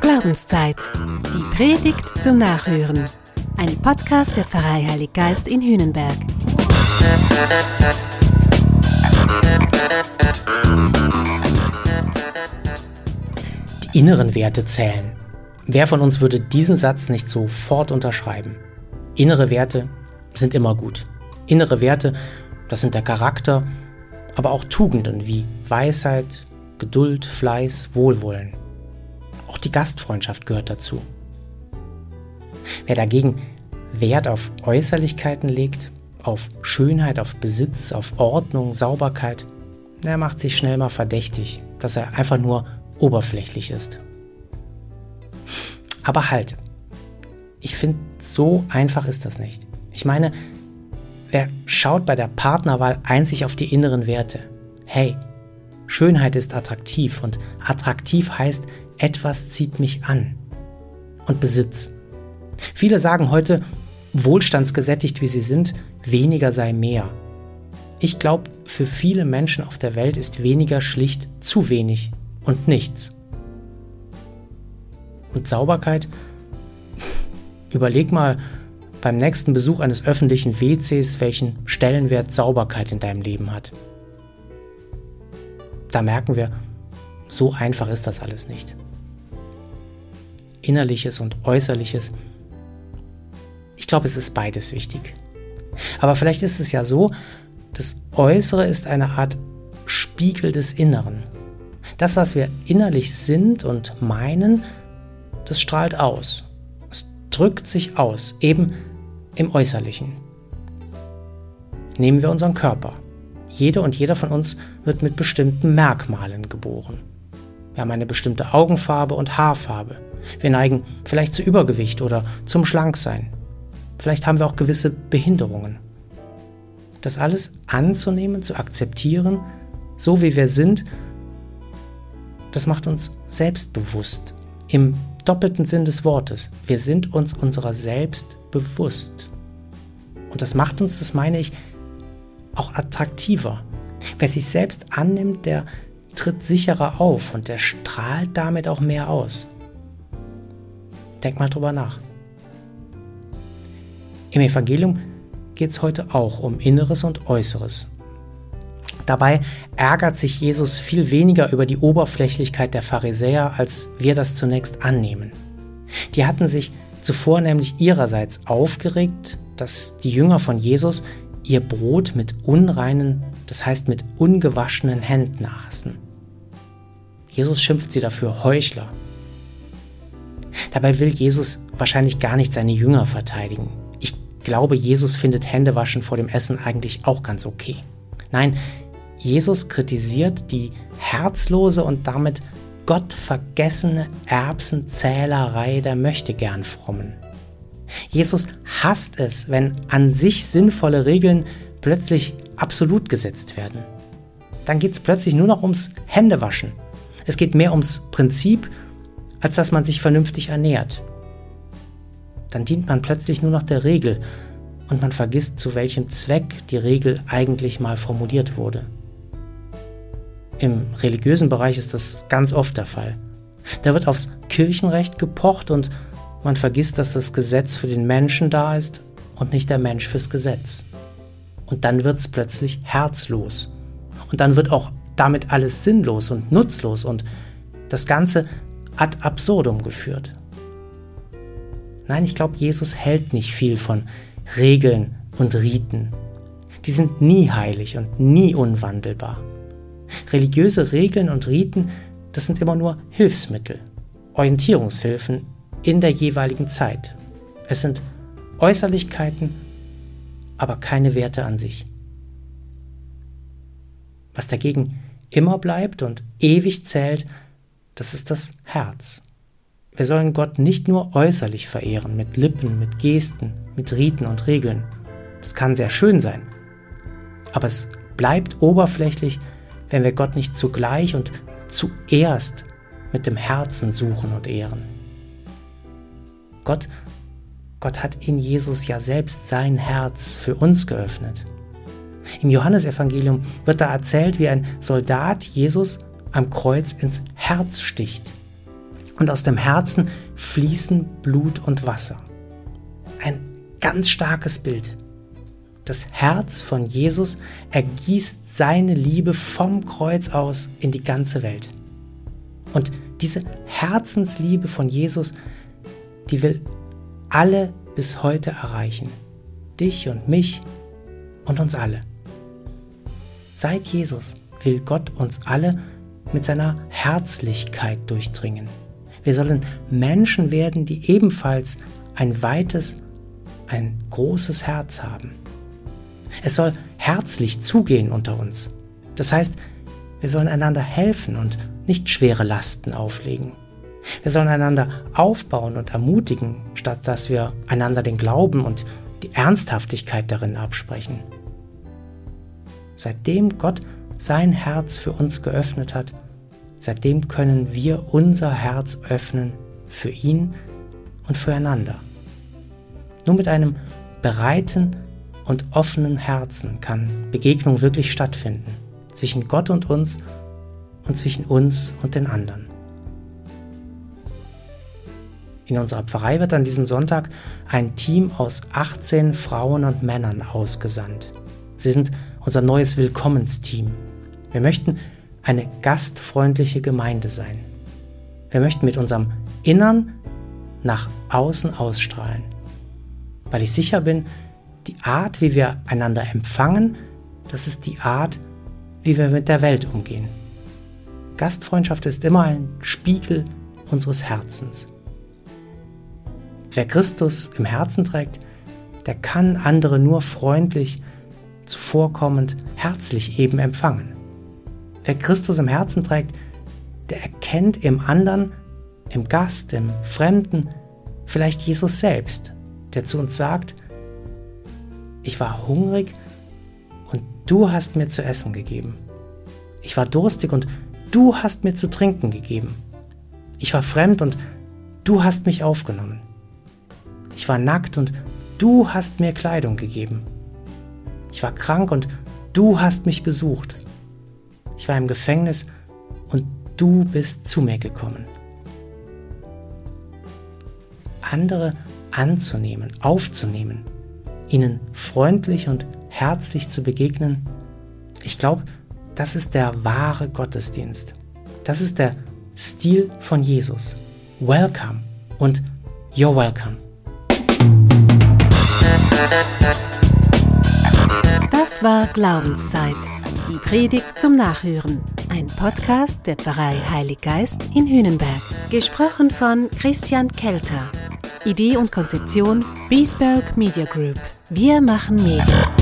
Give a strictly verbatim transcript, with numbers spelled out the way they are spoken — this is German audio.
Glaubenszeit. Die Predigt zum Nachhören. Ein Podcast der Pfarrei Heilig Geist in Hünenberg. Die inneren Werte zählen. Wer von uns würde diesen Satz nicht sofort unterschreiben? Innere Werte sind immer gut. Innere Werte, das sind der Charakter, aber auch Tugenden wie Weisheit, Geduld, Fleiß, Wohlwollen. Auch die Gastfreundschaft gehört dazu. Wer dagegen Wert auf Äußerlichkeiten legt, auf Schönheit, auf Besitz, auf Ordnung, Sauberkeit, der macht sich schnell mal verdächtig, dass er einfach nur oberflächlich ist. Aber halt, ich finde, so einfach ist das nicht. Ich meine, wer schaut bei der Partnerwahl einzig auf die inneren Werte? Hey, Schönheit ist attraktiv und attraktiv heißt, etwas zieht mich an. Und Besitz. Viele sagen heute, wohlstandsgesättigt wie sie sind, weniger sei mehr. Ich glaube, für viele Menschen auf der Welt ist weniger schlicht zu wenig und nichts. Und Sauberkeit? Überleg mal beim nächsten Besuch eines öffentlichen W Cs, welchen Stellenwert Sauberkeit in deinem Leben hat. Da merken wir, so einfach ist das alles nicht. Innerliches und Äußerliches. Ich glaube, es ist beides wichtig. Aber vielleicht ist es ja so, das Äußere ist eine Art Spiegel des Inneren. Das, was wir innerlich sind und meinen, das strahlt aus. Es drückt sich aus, eben im Äußerlichen. Nehmen wir unseren Körper. Jede und jeder von uns wird mit bestimmten Merkmalen geboren. Wir haben eine bestimmte Augenfarbe und Haarfarbe. Wir neigen vielleicht zu Übergewicht oder zum Schlanksein. Vielleicht haben wir auch gewisse Behinderungen. Das alles anzunehmen, zu akzeptieren, so wie wir sind, das macht uns selbstbewusst. Im doppelten Sinn des Wortes. Wir sind uns unserer selbst bewusst. Und das macht uns, das meine ich, auch attraktiver. Wer sich selbst annimmt, der tritt sicherer auf und der strahlt damit auch mehr aus. Denk mal drüber nach. Im Evangelium geht es heute auch um Inneres und Äußeres. Dabei ärgert sich Jesus viel weniger über die Oberflächlichkeit der Pharisäer, als wir das zunächst annehmen. Die hatten sich zuvor nämlich ihrerseits aufgeregt, dass die Jünger von Jesus ihr Brot mit unreinen, das heißt mit ungewaschenen Händen aßen. Jesus schimpft sie dafür Heuchler. Dabei will Jesus wahrscheinlich gar nicht seine Jünger verteidigen. Ich glaube, Jesus findet Händewaschen vor dem Essen eigentlich auch ganz okay. Nein, Jesus kritisiert die herzlose und damit gottvergessene Erbsenzählerei der Möchtegern-Frommen. Jesus hasst es, wenn an sich sinnvolle Regeln plötzlich absolut gesetzt werden. Dann geht es plötzlich nur noch ums Händewaschen. Es geht mehr ums Prinzip, als dass man sich vernünftig ernährt. Dann dient man plötzlich nur noch der Regel und man vergisst, zu welchem Zweck die Regel eigentlich mal formuliert wurde. Im religiösen Bereich ist das ganz oft der Fall. Da wird aufs Kirchenrecht gepocht und man vergisst, dass das Gesetz für den Menschen da ist und nicht der Mensch fürs Gesetz. Und dann wird es plötzlich herzlos. Und dann wird auch damit alles sinnlos und nutzlos und das Ganze ad absurdum geführt. Nein, ich glaube, Jesus hält nicht viel von Regeln und Riten. Die sind nie heilig und nie unwandelbar. Religiöse Regeln und Riten, das sind immer nur Hilfsmittel, Orientierungshilfen, in der jeweiligen Zeit. Es sind Äußerlichkeiten, aber keine Werte an sich. Was dagegen immer bleibt und ewig zählt, das ist das Herz. Wir sollen Gott nicht nur äußerlich verehren, mit Lippen, mit Gesten, mit Riten und Regeln. Das kann sehr schön sein, aber es bleibt oberflächlich, wenn wir Gott nicht zugleich und zuerst mit dem Herzen suchen und ehren. Gott, Gott hat in Jesus ja selbst sein Herz für uns geöffnet. Im Johannesevangelium wird da erzählt, wie ein Soldat Jesus am Kreuz ins Herz sticht. Und aus dem Herzen fließen Blut und Wasser. Ein ganz starkes Bild. Das Herz von Jesus ergießt seine Liebe vom Kreuz aus in die ganze Welt. Und diese Herzensliebe von Jesus, die will alle bis heute erreichen. Dich und mich und uns alle. Seit Jesus will Gott uns alle mit seiner Herzlichkeit durchdringen. Wir sollen Menschen werden, die ebenfalls ein weites, ein großes Herz haben. Es soll herzlich zugehen unter uns. Das heißt, wir sollen einander helfen und nicht schwere Lasten auflegen. Wir sollen einander aufbauen und ermutigen, statt dass wir einander den Glauben und die Ernsthaftigkeit darin absprechen. Seitdem Gott sein Herz für uns geöffnet hat, seitdem können wir unser Herz öffnen für ihn und füreinander. Nur mit einem bereiten und offenen Herzen kann Begegnung wirklich stattfinden, zwischen Gott und uns und zwischen uns und den anderen. In unserer Pfarrei wird an diesem Sonntag ein Team aus achtzehn Frauen und Männern ausgesandt. Sie sind unser neues Willkommensteam. Wir möchten eine gastfreundliche Gemeinde sein. Wir möchten mit unserem Innern nach außen ausstrahlen, weil ich sicher bin, die Art, wie wir einander empfangen, das ist die Art, wie wir mit der Welt umgehen. Gastfreundschaft ist immer ein Spiegel unseres Herzens. Wer Christus im Herzen trägt, der kann andere nur freundlich, zuvorkommend, herzlich eben empfangen. Wer Christus im Herzen trägt, der erkennt im anderen, im Gast, im Fremden, vielleicht Jesus selbst, der zu uns sagt: Ich war hungrig und du hast mir zu essen gegeben. Ich war durstig und du hast mir zu trinken gegeben. Ich war fremd und du hast mich aufgenommen. Ich war nackt und du hast mir Kleidung gegeben. Ich war krank und du hast mich besucht. Ich war im Gefängnis und du bist zu mir gekommen. Andere anzunehmen, aufzunehmen, ihnen freundlich und herzlich zu begegnen, ich glaube, das ist der wahre Gottesdienst. Das ist der Stil von Jesus. Welcome und you're welcome. Das war Glaubenszeit, die Predigt zum Nachhören. Ein Podcast der Pfarrei Heilig Geist in Hünenberg. Gesprochen von Christian Kelter. Idee und Konzeption Wiesberg Media Group. Wir machen Medien.